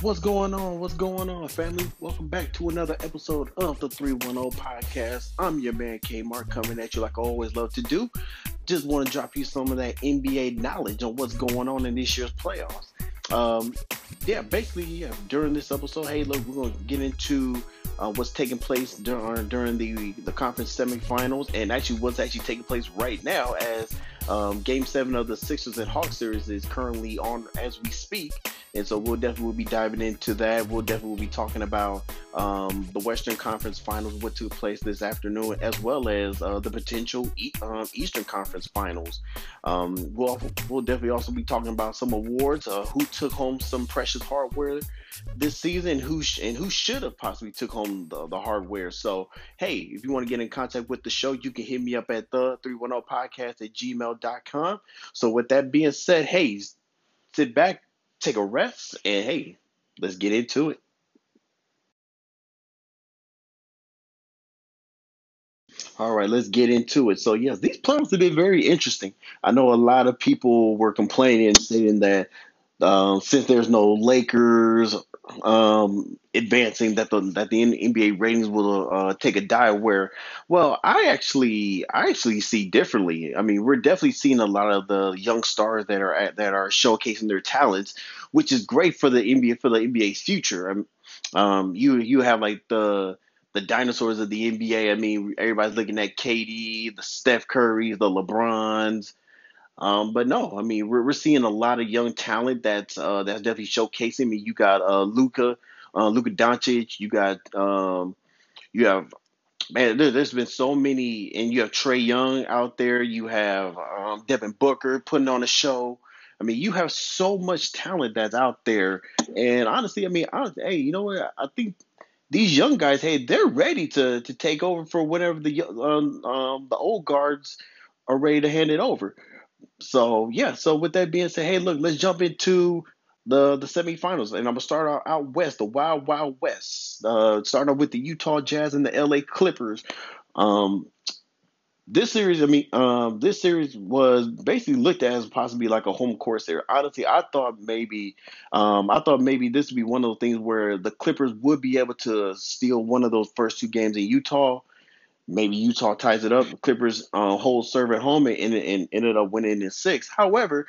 What's going on, family? Welcome back to another episode of the 310 Podcast. I'm your man, Kmart, coming at you like I always love to do. Just want to drop you some of that NBA knowledge on what's going on in this year's playoffs. During this episode, hey, look, we're going to get into what's taking place during the conference semifinals and what's taking place right now as Game 7 of the Sixers and Hawks series is currently on as we speak. And so we'll definitely be diving into that. We'll definitely be talking about the Western Conference Finals, what took place this afternoon, as well as the potential Eastern Conference Finals. We'll definitely also be talking about some awards, who took home some precious hardware this season, who should have possibly took home the hardware. So, hey, if you want to get in contact with the show, you can hit me up at the 310podcast@gmail.com. So with that being said, hey, sit back, take a rest, and hey, let's get into it. All right, let's get into it. So, yes, these playoffs have been very interesting. I know a lot of people were complaining, saying that since there's no Lakers advancing, that the NBA ratings will take a dive. Well, I actually see differently. I mean, we're definitely seeing a lot of the young stars that are showcasing their talents, which is great for the NBA, for the NBA's future. You have like the dinosaurs of the NBA. I mean, everybody's looking at KD, the Steph Currys, the LeBrons. But no, I mean, we're seeing a lot of young talent that's definitely showcasing. I mean, you got Luka Doncic. You got there's been so many, and you have Trey Young out there. You have Devin Booker putting on a show. I mean, you have so much talent that's out there, and honestly, I mean, hey, you know what? I think these young guys, hey, they're ready to take over for whatever the old guards are ready to hand it over. So, yeah, so with that being said, hey, look, let's jump into the semifinals. And I'm going to start out west, the Wild Wild West, starting off with the Utah Jazz and the L.A. Clippers. This series was basically looked at as possibly like a home court series. Honestly, I thought maybe this would be one of those things where the Clippers would be able to steal one of those first two games in Utah. Maybe Utah ties it up. Clippers hold serve at home and ended up winning in six. However,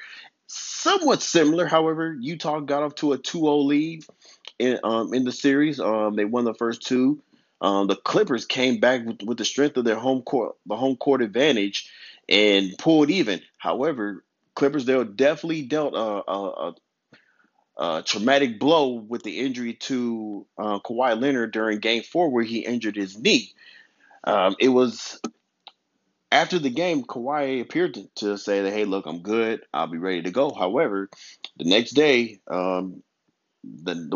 somewhat similar. However, Utah got off to a 2-0 lead in the series. They won the first two. The Clippers came back with the strength of their home court advantage, and pulled even. However, Clippers they definitely dealt a traumatic blow with the injury to Kawhi Leonard during Game 4, where he injured his knee. It was after the game, Kawhi appeared to say that, hey, look, I'm good. I'll be ready to go. However, the next day, the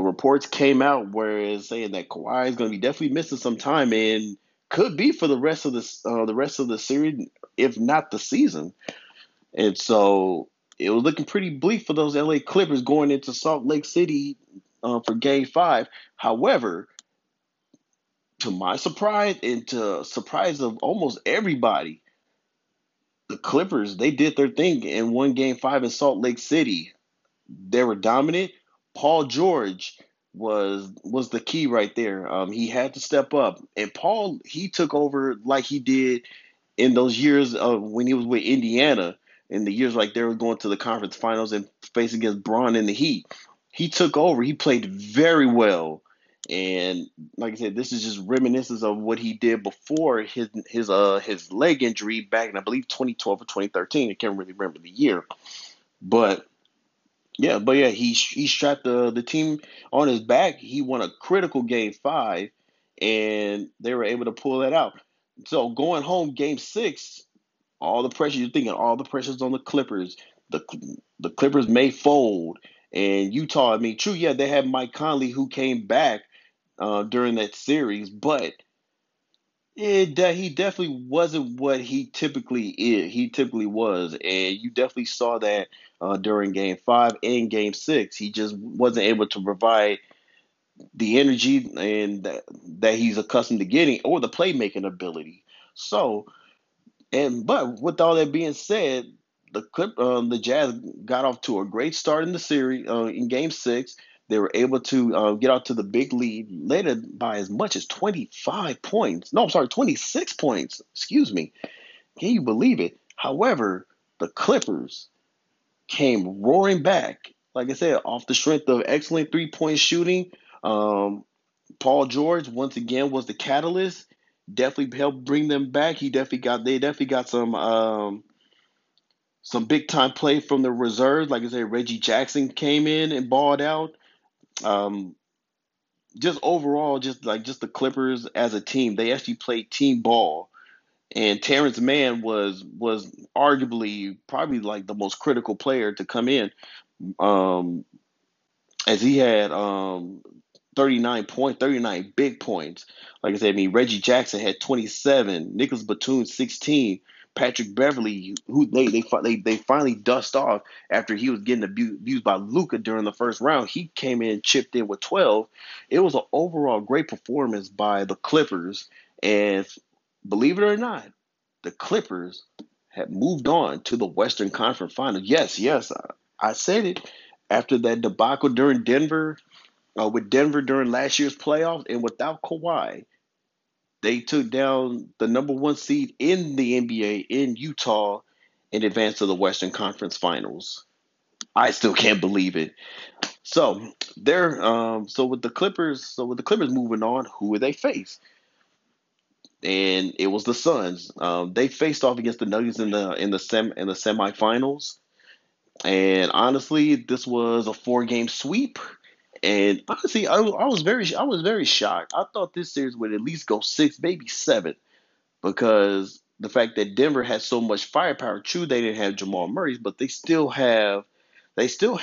reports came out where it's saying that Kawhi is going to be definitely missing some time and could be for the rest of the series, if not the season. And so it was looking pretty bleak for those LA Clippers going into Salt Lake City for Game 5. However, to my surprise and to surprise of almost everybody, the Clippers, they did their thing and won Game 5 in Salt Lake City. They were dominant. Paul George was the key right there. He had to step up. And Paul, he took over like he did in those years of when he was with Indiana, in the years like they were going to the conference finals and facing against Bron in the Heat. He took over. He played very well. And like I said, this is just reminiscent of what he did before his leg injury back in, I believe, 2012 or 2013. I can't really remember the year, but he strapped the team on his back. He won a critical Game 5, and they were able to pull that out. So going home Game 6, all the pressure's on the Clippers. The Clippers may fold, and Utah. I mean, true, yeah, they had Mike Conley who came back during that series, but he definitely wasn't what he typically is. He typically was, and you definitely saw that during Game 5 and Game 6. He just wasn't able to provide the energy and that he's accustomed to getting, or the playmaking ability. So, but with all that being said, the Jazz got off to a great start in the series in Game 6. They were able to get out to the big lead later by as much as 26 points. Excuse me. Can you believe it? However, the Clippers came roaring back. Like I said, off the strength of excellent three-point shooting, Paul George once again was the catalyst. Definitely helped bring them back. They definitely got some big-time play from the reserves. Like I said, Reggie Jackson came in and balled out. Just overall, just the Clippers as a team, they actually played team ball. And Terrence Mann was arguably probably like the most critical player to come in, as he had 39 big points. Like I said, Reggie Jackson had 27, Nicholas Batum 16, Patrick Beverly, who they finally dust off after he was getting abused by Luka during the first round. He came in, chipped in with 12. It was an overall great performance by the Clippers, and believe it or not, the Clippers had moved on to the Western Conference Finals. Yes, I said it after that debacle during Denver, with Denver during last year's playoffs, and without Kawhi, they took down the number one seed in the NBA in Utah in advance of the Western Conference Finals. I still can't believe it. So with the Clippers moving on, who would they face? And it was the Suns. They faced off against the Nuggets in the semifinals. And honestly, this was a 4-game sweep. And honestly, I was very shocked. I thought this series would at least go 6, maybe 7, because the fact that Denver had so much firepower. True, they didn't have Jamal Murray, but they still have a lethal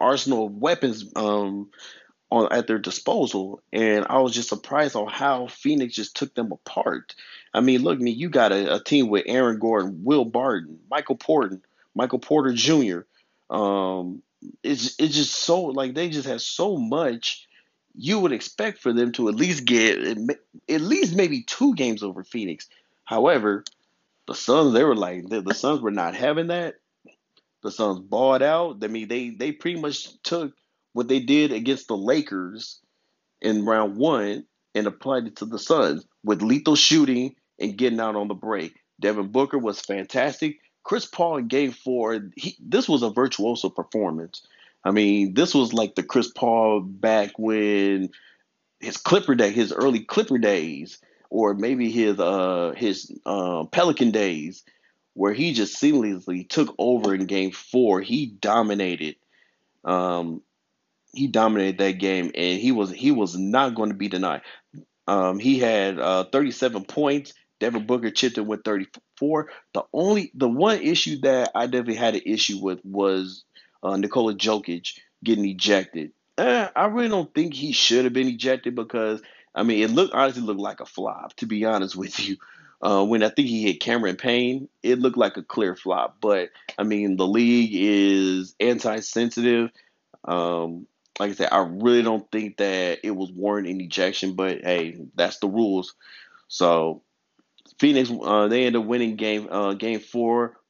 arsenal of weapons at their disposal, and I was just surprised on how Phoenix just took them apart. You got a team with Aaron Gordon, Will Barton, Michael Porter Jr. It's just so they just had so much. You would expect for them to at least get at least maybe 2 games over Phoenix. However, the Suns the Suns were not having that. The Suns balled out. They pretty much took what they did against the Lakers in round 1 and applied it to the Suns with lethal shooting and getting out on the break. Devin Booker was fantastic. Chris Paul in game 4, this was a virtuoso performance. This was like the Chris Paul back when his early Clipper days, or maybe his Pelican days, where he just seamlessly took over in game 4. He dominated. He dominated that game, and he was not going to be denied. He had 37 points. Devin Booker chipped in with 34. The one issue that I definitely had an issue with was Nikola Jokic getting ejected. I really don't think he should have been ejected because it honestly looked like a flop, to be honest with you. When I think he hit Cameron Payne, it looked like a clear flop. But the league is anti-sensitive. Like I said, I really don't think that it was warranted an ejection, but hey, that's the rules. So Phoenix, they ended up winning game 4,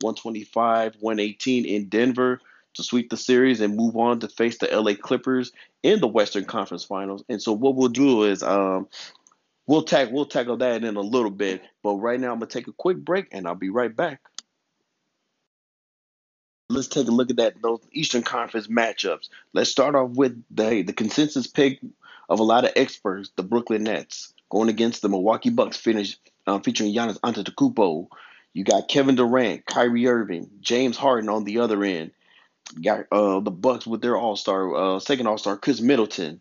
125-118 in Denver to sweep the series and move on to face the LA Clippers in the Western Conference Finals. And so what we'll do is we'll tackle that in a little bit. But right now I'm going to take a quick break, and I'll be right back. Let's take a look at those Eastern Conference matchups. Let's start off with the consensus pick of a lot of experts, the Brooklyn Nets, going against the Milwaukee Bucks, featuring Giannis Antetokounmpo. You got Kevin Durant, Kyrie Irving, James Harden on the other end. You got the Bucks with their second All-Star, Khris Middleton.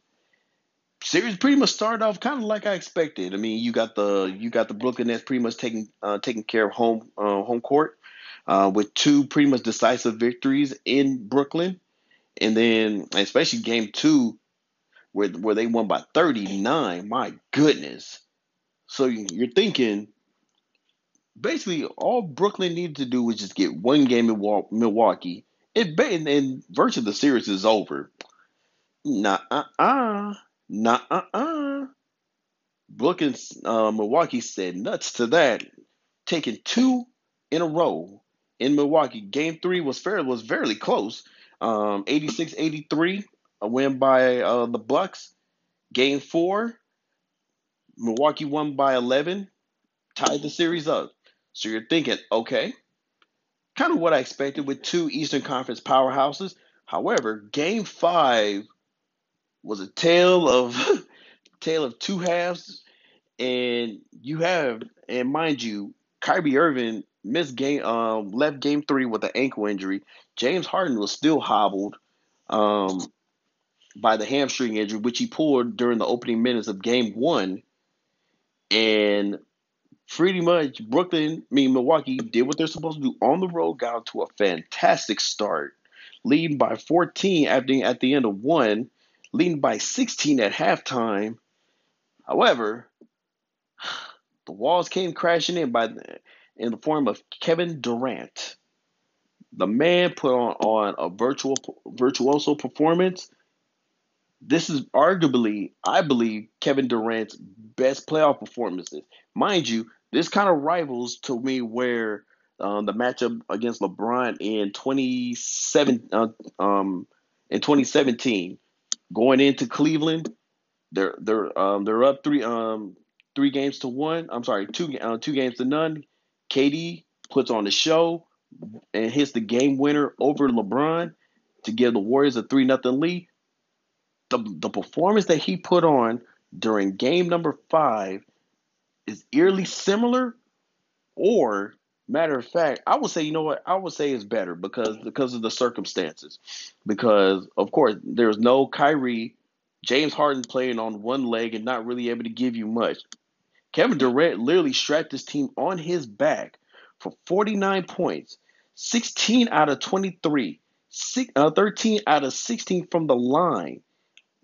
Series pretty much started off kind of like I expected. You got the Brooklyn Nets pretty much taking care of home court. With 2 pretty much decisive victories in Brooklyn. And then especially game 2 where they won by 39. My goodness. So you're thinking basically all Brooklyn needed to do was just get 1 game in Milwaukee. And virtually the series is over. Nah. Brooklyn's Milwaukee said nuts to that. Taking 2 in a row in Milwaukee. Game 3 was fairly close, 86-83, a win by the Bucks. Game 4, Milwaukee won by 11, tied the series up. So you're thinking, okay, kind of what I expected with two Eastern Conference powerhouses. However, Game 5 was a tale of two halves, and mind you, Kyrie Irving left Game 3 with an ankle injury. James Harden was still hobbled by the hamstring injury, which he pulled during the opening minutes of Game 1. And pretty much Milwaukee did what they're supposed to do on the road, got off to a fantastic start, leading by 14 at the end of 1, leading by 16 at halftime. However, the walls came crashing in in the form of Kevin Durant. The man put on a virtuoso performance. This is arguably, I believe, Kevin Durant's best playoff performances. Mind you, this kind of rivals to me where the matchup against LeBron in 2017, going into Cleveland, they're up 3 games to 1. I'm sorry, 2 games to none. KD puts on the show and hits the game winner over LeBron to give the Warriors a 3-0 lead. The performance that he put on during game number 5 is eerily similar, or matter of fact, I would say, you know what? I would say it's better because of the circumstances. Because, of course, there's no Kyrie, James Harden playing on one leg and not really able to give you much. Kevin Durant literally strapped his team on his back for 49 points, 16 out of 23, 13 out of 16 from the line.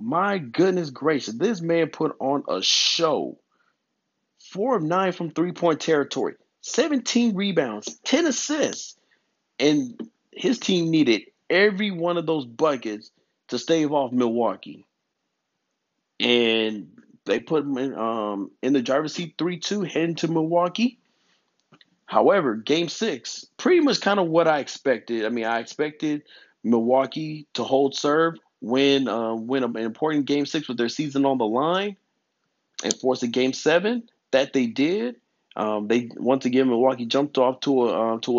My goodness gracious, this man put on a show. 4 of 9 from three-point territory, 17 rebounds, 10 assists. And his team needed every one of those buckets to stave off Milwaukee. And they put him in the driver's seat 3-2, heading to Milwaukee. However, Game 6, pretty much kind of what I expected. I mean, I expected Milwaukee to hold serve, win an important Game 6 with their season on the line, and force a Game 7 that they did. They once again Milwaukee jumped off to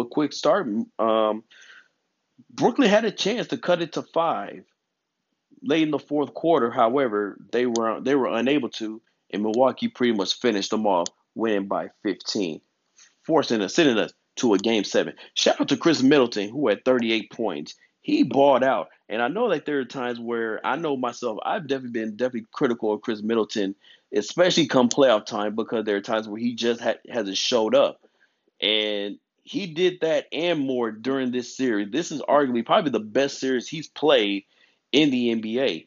a quick start. Brooklyn had a chance to cut it to 5 late in the fourth quarter. However, they were unable to, and Milwaukee pretty much finished them off, winning by 15, sending us to a Game 7. Shout out to Khris Middleton, who had 38 points. He balled out, and I know that there are times where I know myself, I've definitely been critical of Khris Middleton, especially come playoff time, because there are times where he just hasn't showed up, and he did that and more during this series. This is arguably probably the best series he's played in the NBA,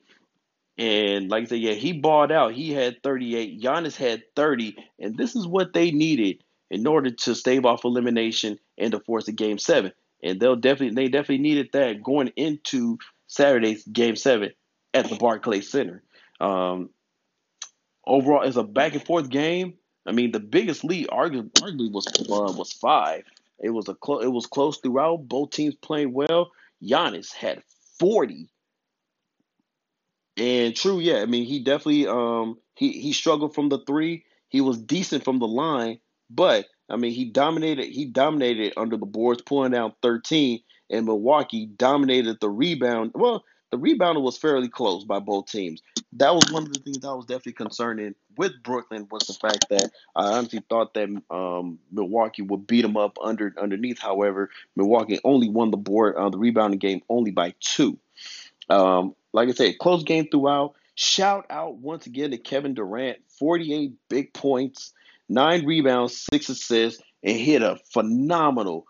and like I said, yeah, he balled out. He had 38, Giannis had 30, and this is what they needed in order to stave off elimination and to force a Game 7. And they definitely needed that going into Saturday's Game 7 at the Barclays Center. Overall, it's a back and forth game. I mean, the biggest lead arguably was 5. It was close throughout. Both teams playing well. Giannis had 40. And true, yeah. I mean, he definitely he struggled from the 3. He was decent from the line, but I mean, he dominated under the boards, pulling down 13, and Milwaukee dominated the rebound. Well, the rebounder was fairly close by both teams. That was one of the things that was definitely concerning with Brooklyn, was the fact that I honestly thought that Milwaukee would beat them up underneath. However, Milwaukee only won the rebounding game only by 2. Like I said, close game throughout. Shout out once again to Kevin Durant, 48 big points, 9 rebounds, 6 assists, and hit a phenomenal,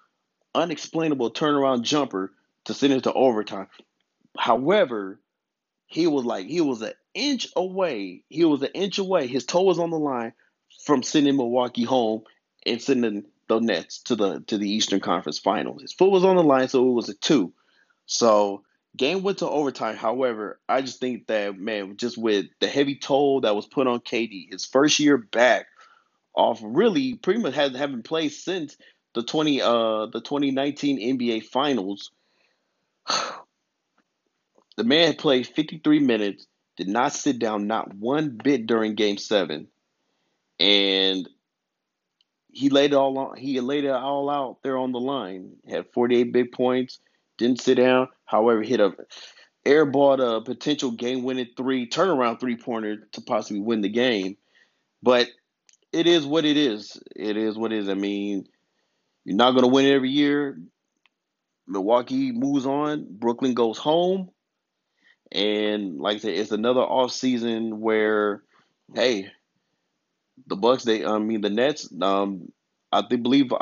unexplainable turnaround jumper to send it to overtime. However, he was an inch away. His toe was on the line from sending Milwaukee home and sending the Nets to the Eastern Conference Finals. His foot was on the line, so it was a 2. So game went to overtime. However, I just think that, man, just with the heavy toll that was put on KD, his first year back, off really pretty much hasn't played since the 2019 NBA Finals, the man played 53 minutes, did not sit down not one bit during Game 7, and he laid it all out there on the line. Had 48 big points, didn't sit down. However, hit a airballed a potential game-winning turnaround three-pointer to possibly win the game. But it is what it is. It is what it is. I mean, you're not going to win every year. Milwaukee moves on. Brooklyn goes home. And like I said, it's another offseason where, hey, the Nets, I believe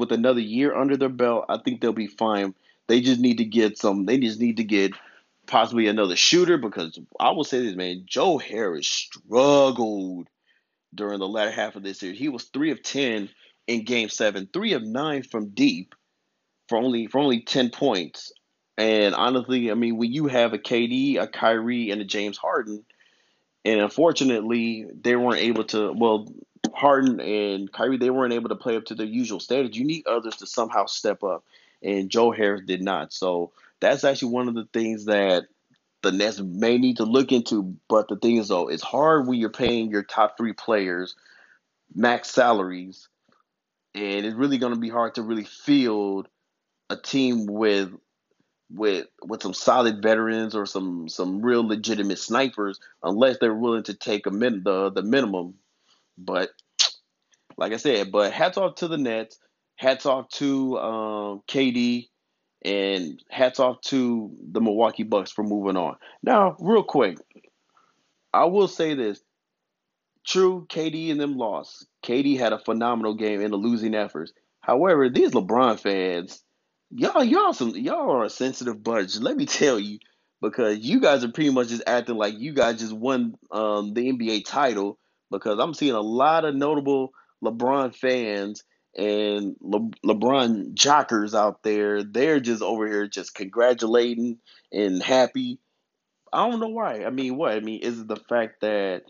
with another year under their belt, I think they'll be fine. They just need to get possibly another shooter, because I will say this, man, Joe Harris struggled during the latter half of this series. He was 3 of 10 in Game 7, 3 of 9 from deep for only 10 points. And honestly, I mean, when you have a KD, a Kyrie, and a James Harden, and unfortunately, they weren't able to, well, Harden and Kyrie, they weren't able to play up to their usual standards. You need others to somehow step up, and Joe Harris did not. So that's actually one of the things that the Nets may need to look into. But the thing is, though, it's hard when you're paying your top three players max salaries, and it's really going to be hard to really field a team with some solid veterans or some real legitimate snipers, unless they're willing to take the minimum. But like I said, but hats off to the Nets, hats off to KD, and hats off to the Milwaukee Bucks for moving on. Now, real quick, I will say this. True, KD and them lost. KD had a phenomenal game in the losing efforts. However, these LeBron fans, y'all are a sensitive bunch, let me tell you, because you guys are pretty much just acting like you guys just won the NBA title, because I'm seeing a lot of notable LeBron fans and LeBron jockers out there. They're just over here just congratulating and happy. I don't know why. I mean, what? I mean, is it the fact that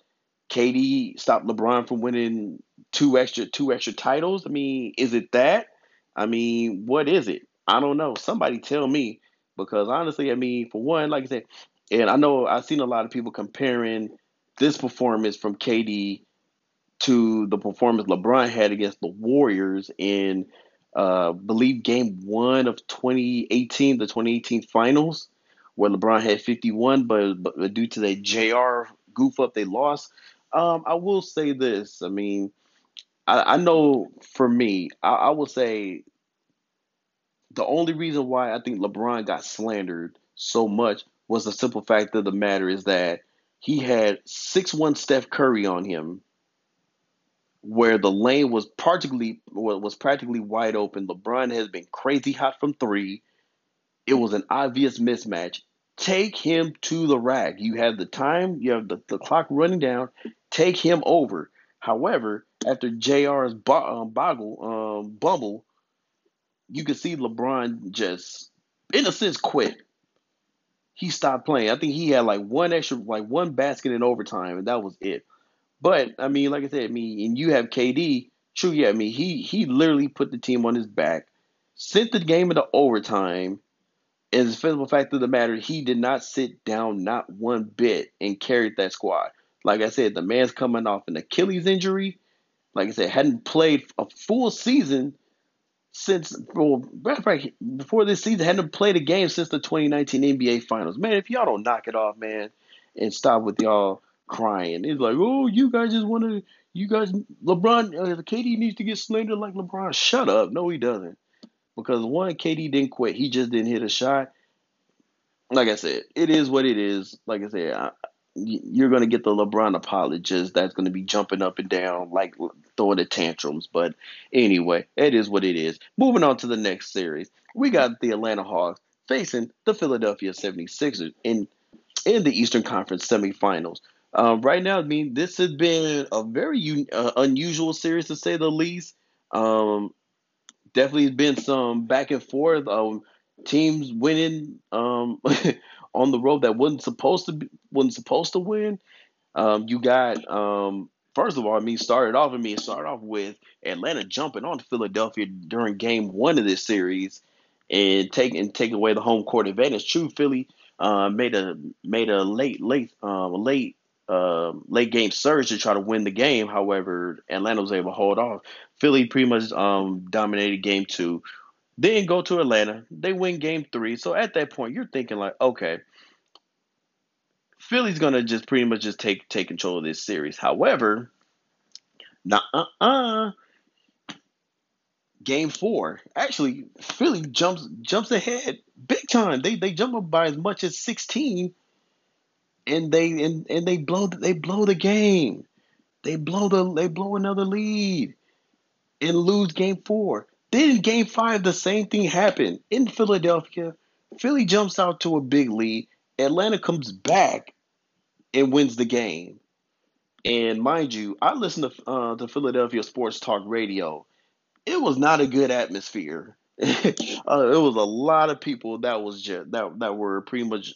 KD stopped LeBron from winning two extra titles? I mean, is it that? I mean, what is it? I don't know. Somebody tell me, because honestly, I mean, for one, like I said, and I know I've seen a lot of people comparing this performance from KD to the performance LeBron had against the Warriors in, believe, Game 1 of 2018, the 2018 Finals, where LeBron had 51, but due to that JR goof-up, they lost. I will say this. I mean, I know for me, I will say, the only reason why I think LeBron got slandered so much was the simple fact of the matter is that he had 6'1" Steph Curry on him, where the lane was practically wide open. LeBron has been crazy hot from three. It was an obvious mismatch. Take him to the rack. You have the time. You have the clock running down. Take him over. However, after JR's bumble, you could see LeBron just, in a sense, quit. He stopped playing. I think he had one basket in overtime, and that was it. But I mean, like I said, I mean, and you have KD. True, yeah. I mean, he literally put the team on his back, sent the game into overtime. And the physical fact of the matter, he did not sit down not one bit and carried that squad. Like I said, the man's coming off an Achilles injury. Like I said, hadn't played a full season. Before this season, hadn't played a game since the 2019 NBA Finals. Man, if y'all don't knock it off, man, and stop with y'all crying. It's like, oh, KD needs to get slandered like LeBron. Shut up. No, he doesn't. Because one, KD didn't quit. He just didn't hit a shot. Like I said, it is what it is. Like I said, you're going to get the LeBron apologist that's going to be jumping up and down, like throwing the tantrums. But anyway, it is what it is. Moving on to the next series. We got the Atlanta Hawks facing the Philadelphia 76ers in the Eastern Conference semifinals. Right now, I mean, this has been a very unusual series, to say the least. Definitely been some back and forth. Teams winning on the road that wasn't supposed to win. You got First of all, it started off with Atlanta jumping on Philadelphia during game one of this series and take away the home court advantage. True, Philly made a late game surge to try to win the game. However, Atlanta was able to hold off. Philly pretty much dominated game two. Then go to Atlanta. They win game three. So at that point, you're thinking like, okay, Philly's going to just pretty much just take control of this series. However, game four, actually, Philly jumps ahead big time. They jump up by as much as 16, and they blow the game. They blow another lead and lose game four. Then in game five, the same thing happened in Philadelphia. Philly jumps out to a big lead. Atlanta comes back and wins the game. And mind you, I listened to Philadelphia Sports Talk Radio. It was not a good atmosphere. It was a lot of people that was just, that were pretty much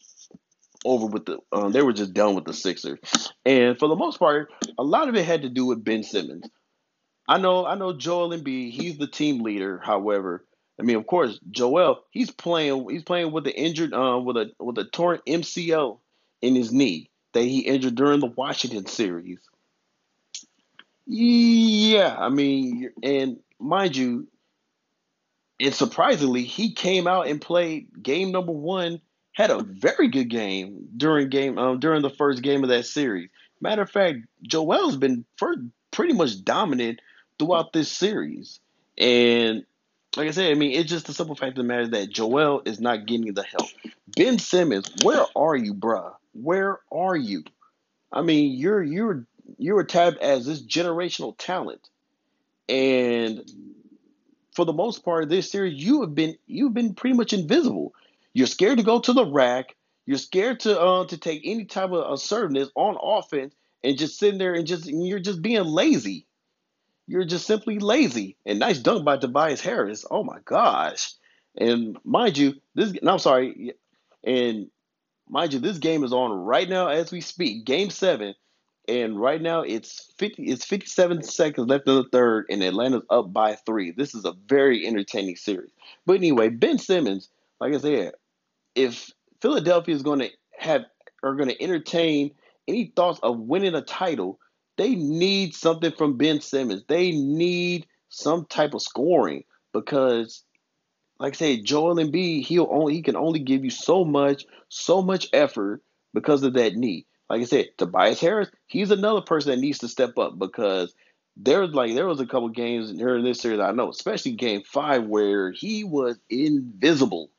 over with the. They were just done with the Sixers, and for the most part, a lot of it had to do with Ben Simmons. I know Joel Embiid. He's the team leader. However, I mean, of course, Joel, he's playing with the injured, with a torn MCL in his knee that he injured during the Washington series. Yeah, I mean, and mind you, and surprisingly, he came out and played game number one, had a very good game during the first game of that series. Matter of fact, Joel's been pretty much dominant throughout this series, and like I said, I mean, it's just the simple fact of the matter that Joel is not getting the help. Ben Simmons, where are you, bruh? Where are you? I mean, you're tabbed as this generational talent, and for the most part of this series, you've been pretty much invisible. You're scared to go to the rack. You're scared to take any type of assertiveness on offense, and just sitting there and you're just being lazy. You're just simply lazy. And nice dunk by Tobias Harris. Oh, my gosh. And mind you, this game is on right now as we speak, Game 7. And right now it's 57 seconds left in the third, and Atlanta's up by 3. This is a very entertaining series. But anyway, Ben Simmons, like I said, if Philadelphia is going to entertain any thoughts of winning a title, they need something from Ben Simmons. They need some type of scoring because, like I said, Joel Embiid, he can only give you so much effort because of that knee. Like I said, Tobias Harris, he's another person that needs to step up because there was a couple games during this series, I know, especially game 5, where he was invisible.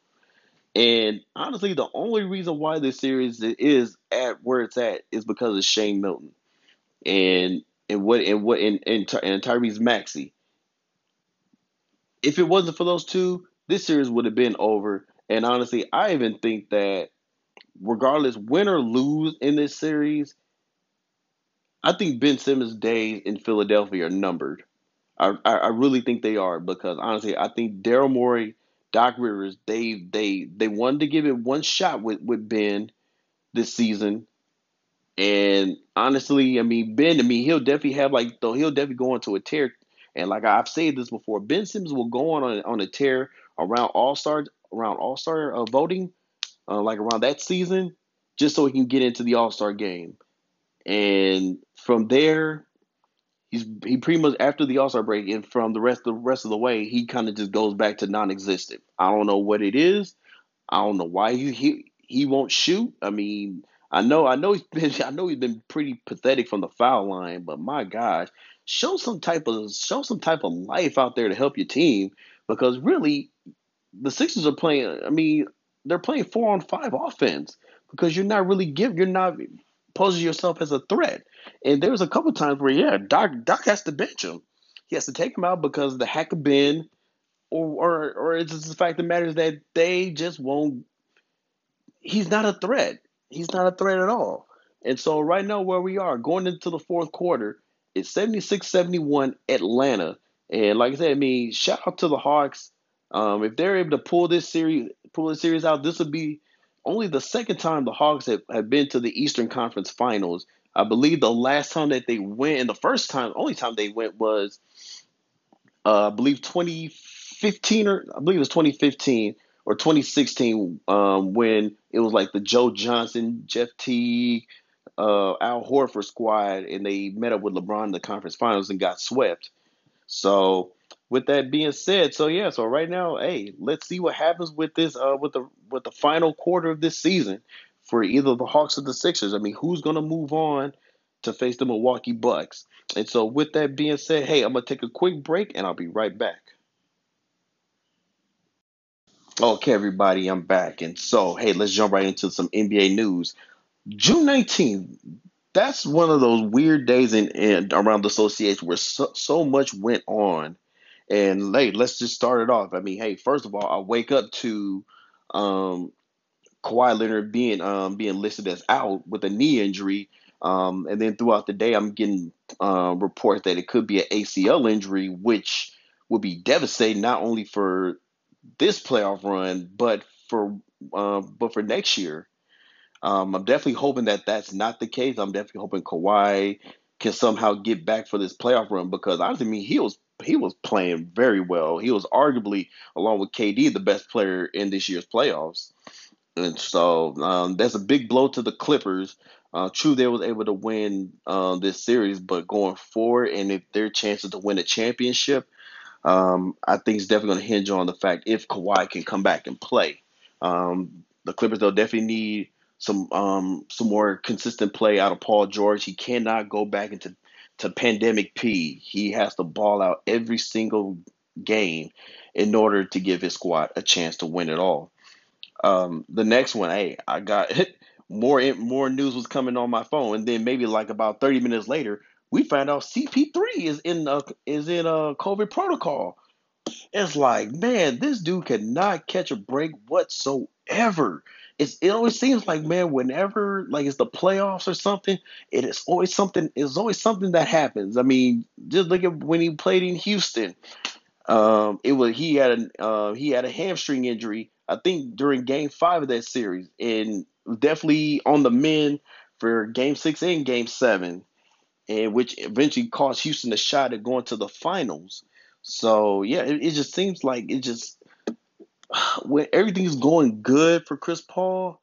And honestly, the only reason why this series is at where it's at is because of Shane Milton and Tyrese Maxey. If it wasn't for those two, this series would have been over. And honestly, I even think that regardless win or lose in this series, I think Ben Simmons' days in Philadelphia are numbered. I really think they are because honestly, I think Daryl Morey, Doc Rivers, they wanted to give it one shot with Ben this season. And honestly, I mean, Ben, I mean, he'll definitely go into a tear. And like I've said this before, Ben Simmons will go on a tear around All-Star voting, like around that season, just so he can get into the All-Star game. And from there, He pretty much after the All-Star break and from the rest of the way, he kind of just goes back to non-existent. I don't know what it is. I don't know why he won't shoot. I mean, I know he's been pretty pathetic from the foul line, but my gosh, show some type of life out there to help your team because really the Sixers are playing. I mean, they're playing 4-on-5 offense because you're not poses yourself as a threat. And there was a couple times where, yeah, Doc has to bench him. He has to take him out because of the hack of Ben, or it's just the fact of the matter is that they just won't. He's not a threat. He's not a threat at all. And so right now where we are, going into the fourth quarter, it's 76-71 Atlanta. And like I said, I mean, shout out to the Hawks. If they're able to pull this series out, this would be only the second time the Hawks have been to the Eastern Conference Finals. I believe the last time that they went, and the first time, only time they went was, I believe 2015 or I believe it was 2015 or 2016 when it was like the Joe Johnson, Jeff Teague, Al Horford squad, and they met up with LeBron in the conference finals and got swept. So with that being said, so right now, hey, let's see what happens with this with the final quarter of this season for either the Hawks or the Sixers. I mean, who's going to move on to face the Milwaukee Bucks? And so with that being said, hey, I'm going to take a quick break and I'll be right back. Okay, everybody, I'm back. And so, hey, let's jump right into some NBA news. June 19th, that's one of those weird days in around the association where so much went on. And, hey, let's just start it off. I mean, hey, first of all, I wake up to Kawhi Leonard being listed as out with a knee injury. And then throughout the day, I'm getting reports that it could be an ACL injury, which would be devastating not only for this playoff run, but for next year. I'm definitely hoping that that's not the case. I'm definitely hoping Kawhi can somehow get back for this playoff run because honestly, I mean, he was playing very well. He was arguably, along with KD, the best player in this year's playoffs. And so that's a big blow to the Clippers. True, they was able to win this series, but going forward and if their chances to win a championship, I think it's definitely going to hinge on the fact if Kawhi can come back and play. The Clippers, they'll definitely need some more consistent play out of Paul George. He cannot go back into pandemic P. He has to ball out every single game in order to give his squad a chance to win it all. The next one, hey, I got more news was coming on my phone, and then maybe like about 30 minutes later, we found out CP3 is in a COVID protocol. It's like, man, this dude cannot catch a break whatsoever. It always seems like, man, whenever like it's the playoffs or something, it is always something. It's always something that happens. I mean, just look at when he played in Houston. He had a hamstring injury, I think, during Game 5 of that series, and definitely on the mend for Game 6 and Game 7, and which eventually cost Houston a shot at going to the finals. So yeah, it just seems like it just. When everything's going good for Chris Paul,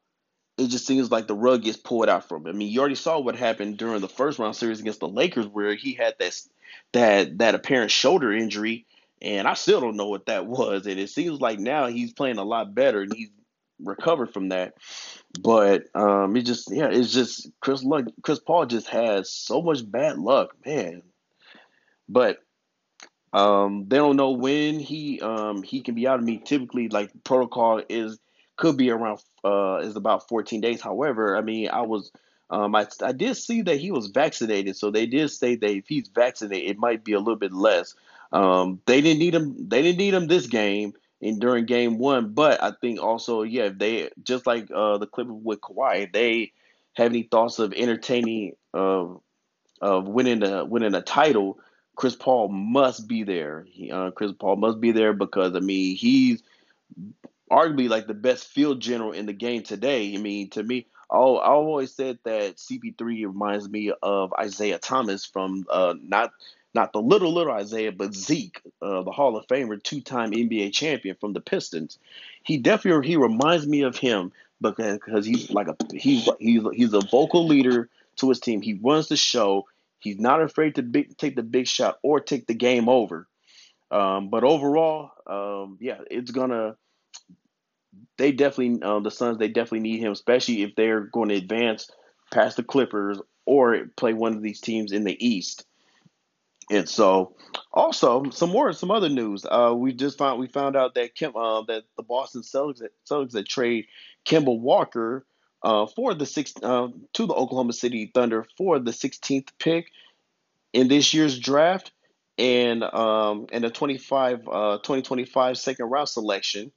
it just seems like the rug gets pulled out from him. I mean, you already saw what happened during the first round series against the Lakers where he had that apparent shoulder injury, and I still don't know what that was. And it seems like now he's playing a lot better and he's recovered from that. But Chris Paul just has so much bad luck, man. But they don't know when he can be out. I mean, typically, like protocol is about 14 days. However, I mean, I did see that he was vaccinated, so they did say that if he's vaccinated, it might be a little bit less. They didn't need him. They didn't need him this game and during Game 1. But I think also, yeah, if they just like the Clippers with Kawhi, if they have any thoughts of entertaining of winning a title. Chris Paul must be there. Chris Paul must be there because, I mean, he's arguably like the best field general in the game today. I mean, to me, I always said that CP3 reminds me of Isaiah Thomas from not the little Isaiah, but Zeke, the Hall of Famer, two-time NBA champion from the Pistons. He reminds me of him because he's a vocal leader to his team. He runs the show. He's not afraid to take the big shot or take the game over. But overall, the Suns, they definitely need him, especially if they're going to advance past the Clippers or play one of these teams in the East. And so also some other news. We found out that that the Boston Celtics that trade Kemba Walker to the Oklahoma City Thunder for the 16th pick in this year's draft and a 2025 second round selection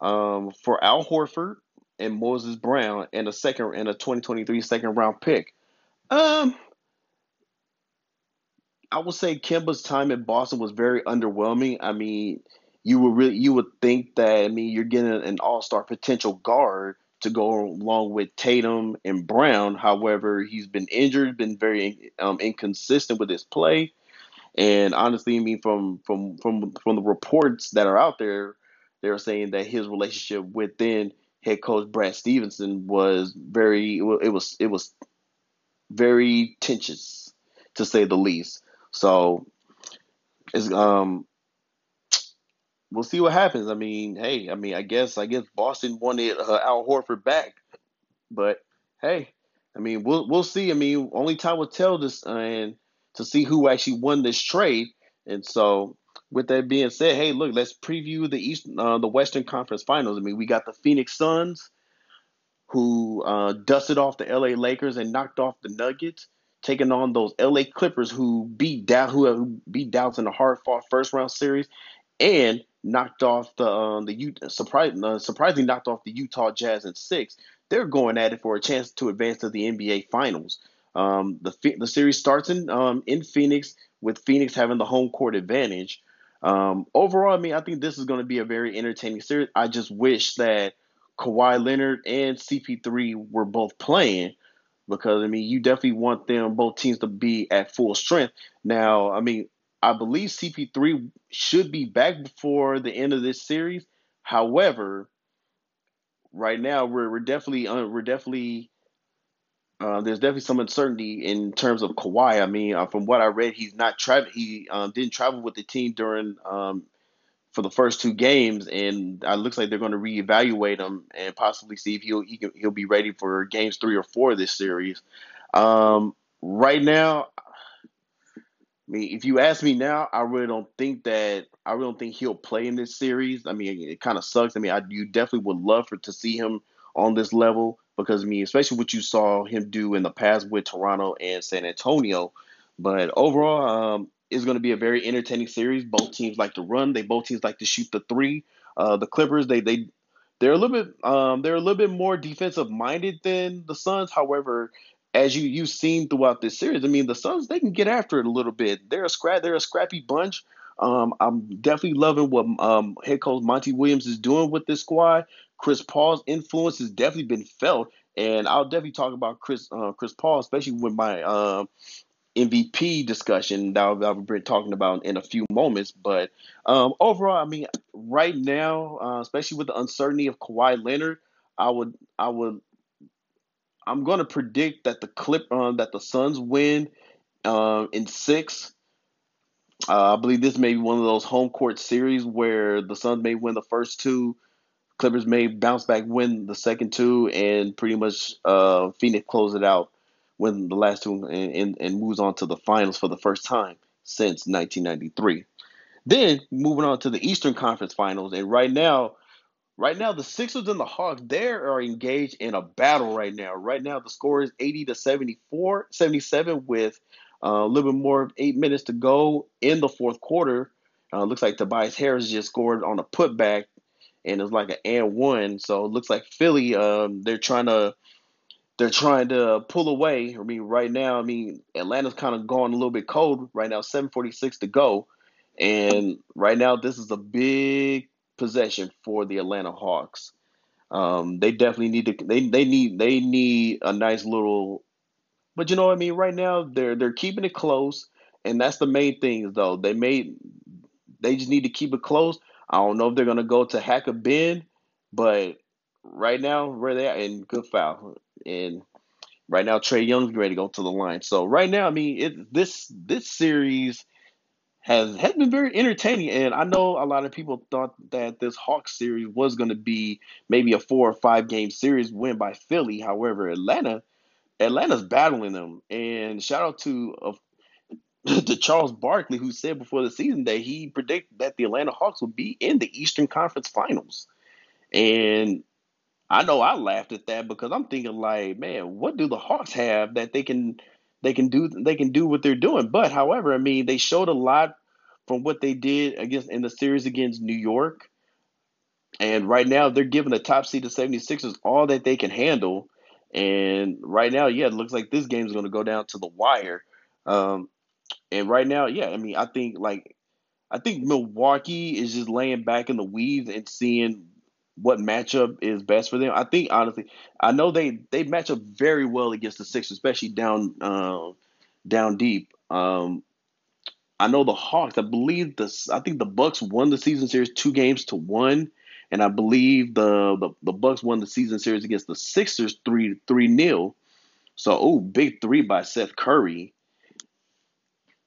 for Al Horford and Moses Brown and a 2023 second round pick. I would say Kemba's time in Boston was very underwhelming. I mean, you would think that you're getting an all-star potential guard to go along with Tatum and Brown. However, he's been injured, been very inconsistent with his play. And honestly, I mean, from the reports that are out there, they're saying that his relationship with then head coach Brad Stevenson was it was very tenuous, to say the least. So it's we'll see what happens. I mean, hey, I mean, I guess Boston wanted Al Horford back, but hey, I mean, we'll see. I mean, only time will tell this, and to see who actually won this trade. And so, with that being said, hey, look, let's preview the Western Conference Finals. I mean, we got the Phoenix Suns, who dusted off the LA Lakers and knocked off the Nuggets, taking on those LA Clippers who beat Dallas in a hard-fought first-round series, and surprisingly knocked off the Utah Jazz in six. They're going at it for a chance to advance to the NBA Finals. The series starts in Phoenix, with Phoenix having the home court advantage. Overall, I mean, I think this is going to be a very entertaining series. I just wish that Kawhi Leonard and CP3 were both playing, because I mean, you definitely want both teams to be at full strength. Now, I mean, I believe CP3 should be back before the end of this series. However, right now there's definitely some uncertainty in terms of Kawhi. I mean, from what I read, he's not traveling. He didn't travel with the team during for the first two games, and it looks like they're going to reevaluate him and possibly see if he'll be ready for games 3 or 4 of this series. Right now, I mean, if you ask me now, I really don't think he'll play in this series. I mean, it kind of sucks. I mean, you definitely would love to see him on this level, because I mean, especially what you saw him do in the past with Toronto and San Antonio. But overall, it's going to be a very entertaining series. Both teams like to run. Both teams like to shoot the three. The Clippers, they're a little bit more defensive minded than the Suns. However, as you've seen throughout this series, I mean, the Suns, they can get after it a little bit. They're a scrappy bunch. I'm definitely loving what head coach Monty Williams is doing with this squad. Chris Paul's influence has definitely been felt, and I'll definitely talk about Chris Paul, especially with my MVP discussion that I've been talking about in a few moments. But overall, I mean, right now, especially with the uncertainty of Kawhi Leonard, I'm going to predict that that the Suns win in six. I believe this may be one of those home court series where the Suns may win the first two, Clippers may bounce back, win the second two, and pretty much Phoenix close it out, win the last two, and moves on to the finals for the first time since 1993. Then moving on to the Eastern Conference Finals, and right now, the Sixers and the Hawks, they are engaged in a battle right now. Right now, the score is 80-77 with a little bit more of 8 minutes to go in the fourth quarter. Looks like Tobias Harris just scored on a putback, and it's like an and one. So it looks like Philly, they're trying to pull away. I mean, right now, I mean, Atlanta's kind of going a little bit cold right now. 7:46 to go, and right now this is a big possession for the Atlanta Hawks. They definitely need to. They need a nice little. But you know what I mean. Right now, they're keeping it close, and that's the main thing. Though they just need to keep it close. I don't know if they're gonna go to hack a bend, but right now where they are, and good foul. And right now Trey Young's ready to go to the line. So right now, I mean, this series has been very entertaining, and I know a lot of people thought that this Hawks series was gonna be maybe a 4 or 5 game series win by Philly. However, Atlanta's battling them, and shout out to Charles Barkley, who said before the season that he predicted that the Atlanta Hawks would be in the Eastern Conference Finals. And I know I laughed at that, because I'm thinking like, man, what do the Hawks have that they can do what they're doing? But however, I mean, they showed a lot from what they did in the series against New York. And right now they're giving the top seed to 76ers all that they can handle. And right now, yeah, it looks like this game is going to go down to the wire. And right now, yeah, I mean, I think Milwaukee is just laying back in the weeds and seeing what matchup is best for them. I think, honestly, I know they match up very well against the Sixers, especially down deep. I know the Hawks, I think the Bucks won the season series 2-1, and I believe the Bucks won the season series against the Sixers 3-0. So, big three by Seth Curry.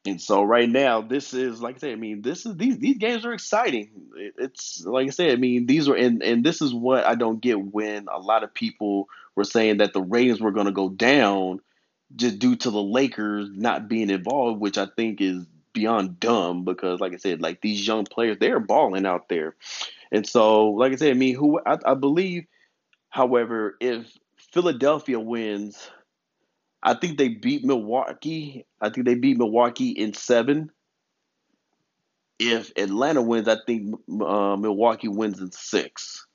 And so right now, this is, like I said, I mean, these games are exciting. It's like I said, I mean, these are, and this is what I don't get when a lot of people were saying that the ratings were going to go down just due to the Lakers not being involved, which I think is beyond dumb because, like I said, like these young players, they're balling out there. And so, like I said, I mean, I believe, however, if Philadelphia wins, I think they beat Milwaukee. I think they beat Milwaukee in 7. If Atlanta wins, I think Milwaukee wins in 6.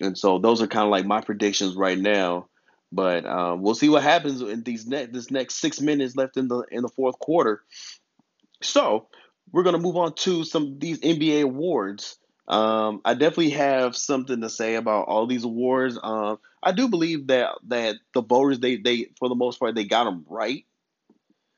And so those are kind of like my predictions right now. But we'll see what happens in this next 6 minutes left in the fourth quarter. So we're gonna move on to some of these NBA awards. I definitely have something to say about all these awards. I do believe that the voters, they for the most part, they got them right.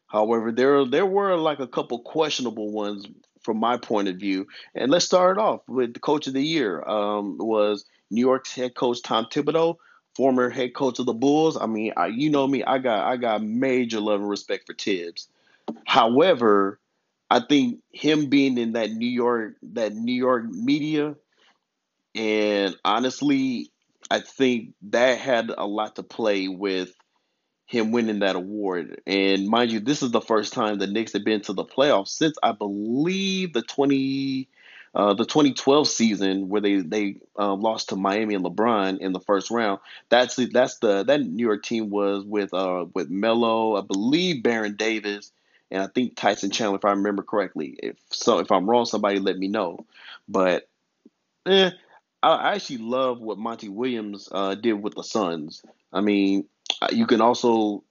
However, there were like a couple questionable ones from my point of view. And let's start off with the Coach of the Year. Was New York's head coach Tom Thibodeau, former head coach of the Bulls. I mean, you know me, I got major love and respect for Tibbs. However, I think him being in that New York media, and honestly, I think that had a lot to play with him winning that award. And mind you, this is the first time the Knicks have been to the playoffs since, I believe, the 2012 season where they lost to Miami and LeBron in the first round. That New York team was with Melo, I believe, Baron Davis, and I think Tyson Chandler, if I remember correctly. If I'm wrong, somebody let me know. But I actually love what Monty Williams did with the Suns. I mean, you can also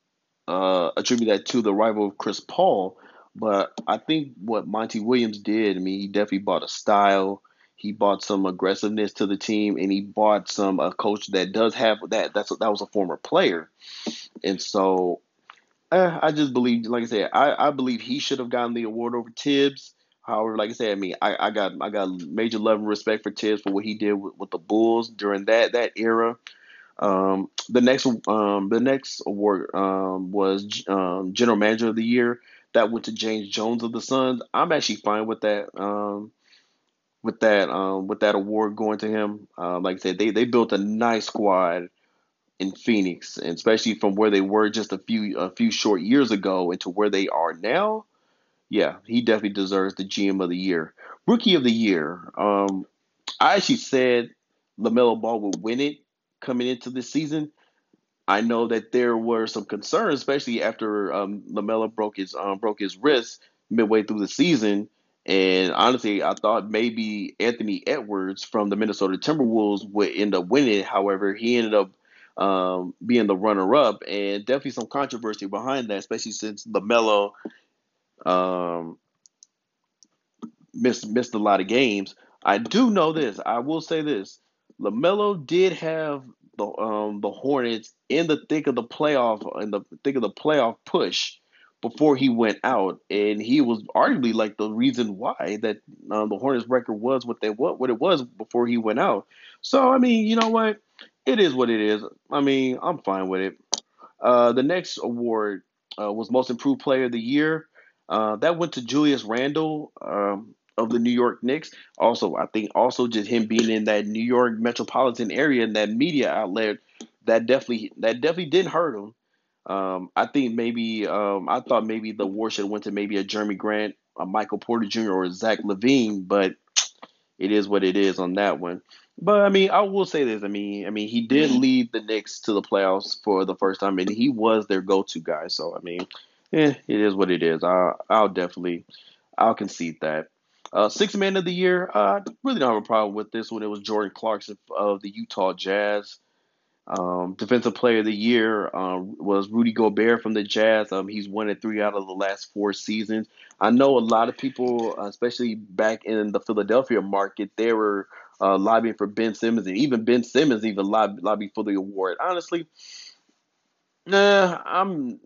attribute that to the arrival of Chris Paul. But I think what Monty Williams did, I mean, he definitely bought a style. He bought some aggressiveness to the team, and he bought some a coach that does have that. That was a former player. And so I just believe, like I said, I believe he should have gotten the award over Tibbs. However, like I said, I mean, I got major love and respect for Tibbs for what he did with the Bulls during that era. The next award was General Manager of the Year. That went to James Jones of the Suns. I'm actually fine with that. With that award going to him. Like I said, they built a nice squad in Phoenix, and especially from where they were just a few short years ago into where they are now. Yeah, he definitely deserves the GM of the Year. Rookie of the Year. I actually said LaMelo Ball would win it coming into this season. I know that there were some concerns, especially after LaMelo broke his wrist midway through the season. And honestly, I thought maybe Anthony Edwards from the Minnesota Timberwolves would end up winning. However, he ended up being the runner-up, and definitely some controversy behind that, especially since LaMelo missed a lot of games. I do know this. I will say this. LaMelo did have the Hornets in the thick of the playoff push before he went out, and he was arguably like the reason why that the Hornets record was what it was before he went out. So I mean, you know what? It is what it is. I mean, I'm fine with it. The next award was Most Improved Player of the Year. That went to Julius Randle of the New York Knicks. Also, I think just him being in that New York metropolitan area and that media outlet, that definitely didn't hurt him. I think maybe I thought maybe the award should have went to maybe a Jeremy Grant, a Michael Porter Jr., or a Zach LaVine, but it is what it is on that one. But I mean, I will say this. I mean, he did lead the Knicks to the playoffs for the first time, and he was their go-to guy. So I mean, it is what it is. I'll concede that. Sixth Man of the Year. I really don't have a problem with this one. It was Jordan Clarkson of the Utah Jazz. Defensive Player of the Year was Rudy Gobert from the Jazz. He's won it 3 out of the last 4 seasons. I know a lot of people, especially back in the Philadelphia market, they were lobbying for Ben Simmons, and even Ben Simmons even lobbied for the award. Honestly, I'm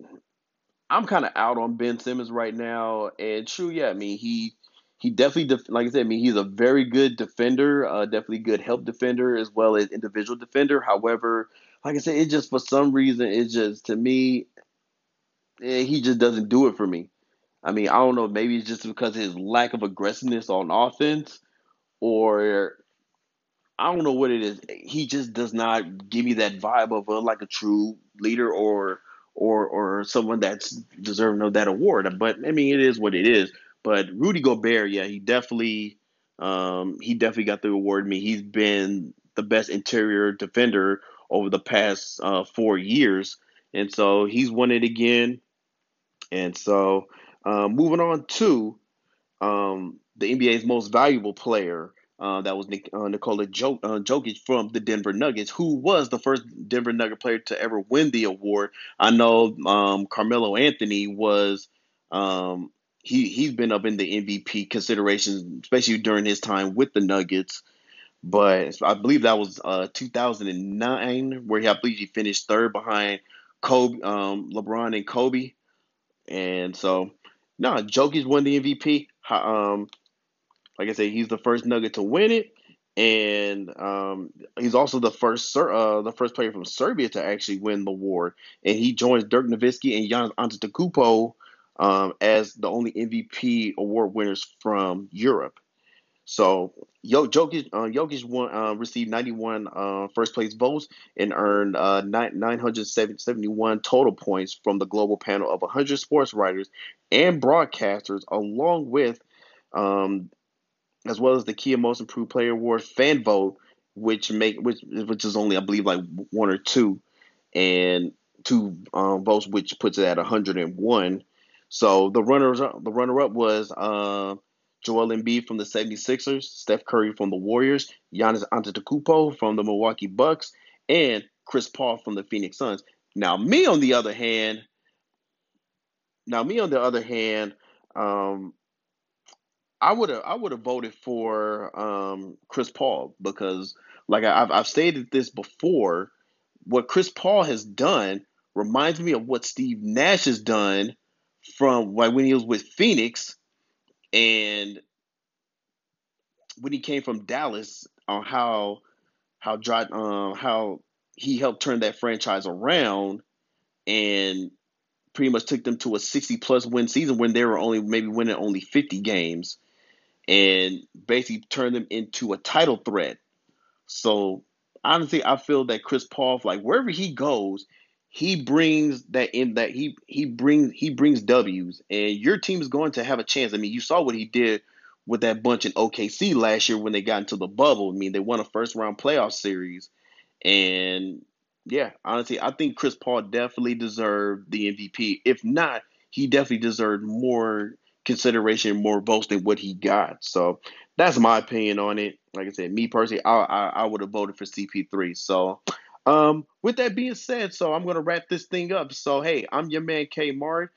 kind of out on Ben Simmons right now. And true, yeah, I mean, he definitely, like I said, I mean, he's a very good defender, definitely good help defender as well as individual defender. However, like I said, it just, for some reason, it just, to me, he just doesn't do it for me. I mean, I don't know, maybe it's just because of his lack of aggressiveness on offense, or I don't know what it is. He just does not give me that vibe of like a true leader or someone that's deserving of that award. But I mean, it is what it is. But Rudy Gobert, yeah, he definitely got the award. I mean, he's been the best interior defender over the past 4 years, and so he's won it again. And so moving on to the NBA's most valuable player, that was Nikola Jokic from the Denver Nuggets, who was the first Denver Nugget player to ever win the award. I know Carmelo Anthony was he's been up in the MVP consideration, especially during his time with the Nuggets. But I believe that was 2009, where I believe he finished third behind Kobe, LeBron and Kobe. And so, Jokic won the MVP. Like I said, he's the first Nugget to win it, and he's also the first player from Serbia to actually win the award. And he joins Dirk Nowitzki and Giannis Antetokounmpo as the only MVP award winners from Europe. So Jokic won, received 91 first place votes and earned 971 total points from the global panel of 100 sports writers and broadcasters, along with as well as the Kia Most Improved Player Award fan vote, which is only, I believe, like one or two, and two votes, which puts it at 101. So the runner up was Joel Embiid from the 76ers, Steph Curry from the Warriors, Giannis Antetokounmpo from the Milwaukee Bucks, and Chris Paul from the Phoenix Suns. Now, me on the other hand, I would have voted for Chris Paul, because, like I've stated this before, what Chris Paul has done reminds me of what Steve Nash has done from when he was with Phoenix and when he came from Dallas, on how he helped turn that franchise around and pretty much took them to a 60-plus win season when they were winning 50 games. And basically turned them into a title threat. So honestly, I feel that Chris Paul, like wherever he goes, he brings W's, and your team is going to have a chance. I mean, you saw what he did with that bunch in OKC last year when they got into the bubble. I mean, they won a first-round playoff series, and yeah, honestly, I think Chris Paul definitely deserved the MVP. If not, he definitely deserved more consideration, more votes than what he got. So that's my opinion on it. Like I said, me personally, I would have voted for CP3. So with that being said, so I'm going to wrap this thing up. So hey, I'm your man K Mark.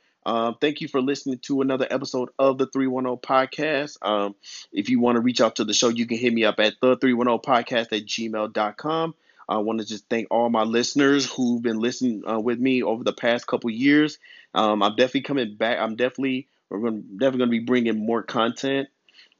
Thank you for listening to another episode of the 310 Podcast. If you want to reach out to the show, you can hit me up at the 310podcast@gmail.com. I want to just thank all my listeners who've been listening with me over the past couple years. I'm definitely coming back. We're definitely going to be bringing more content,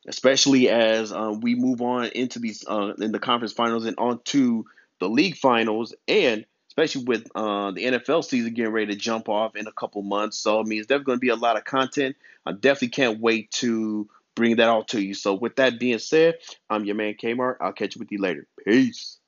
especially as we move on into these in the conference finals and onto the league finals, and especially with the NFL season getting ready to jump off in a couple months. So I mean, it's definitely going to be a lot of content. I definitely can't wait to bring that all to you. So with that being said, I'm your man Kmart. I'll catch you with you later. Peace.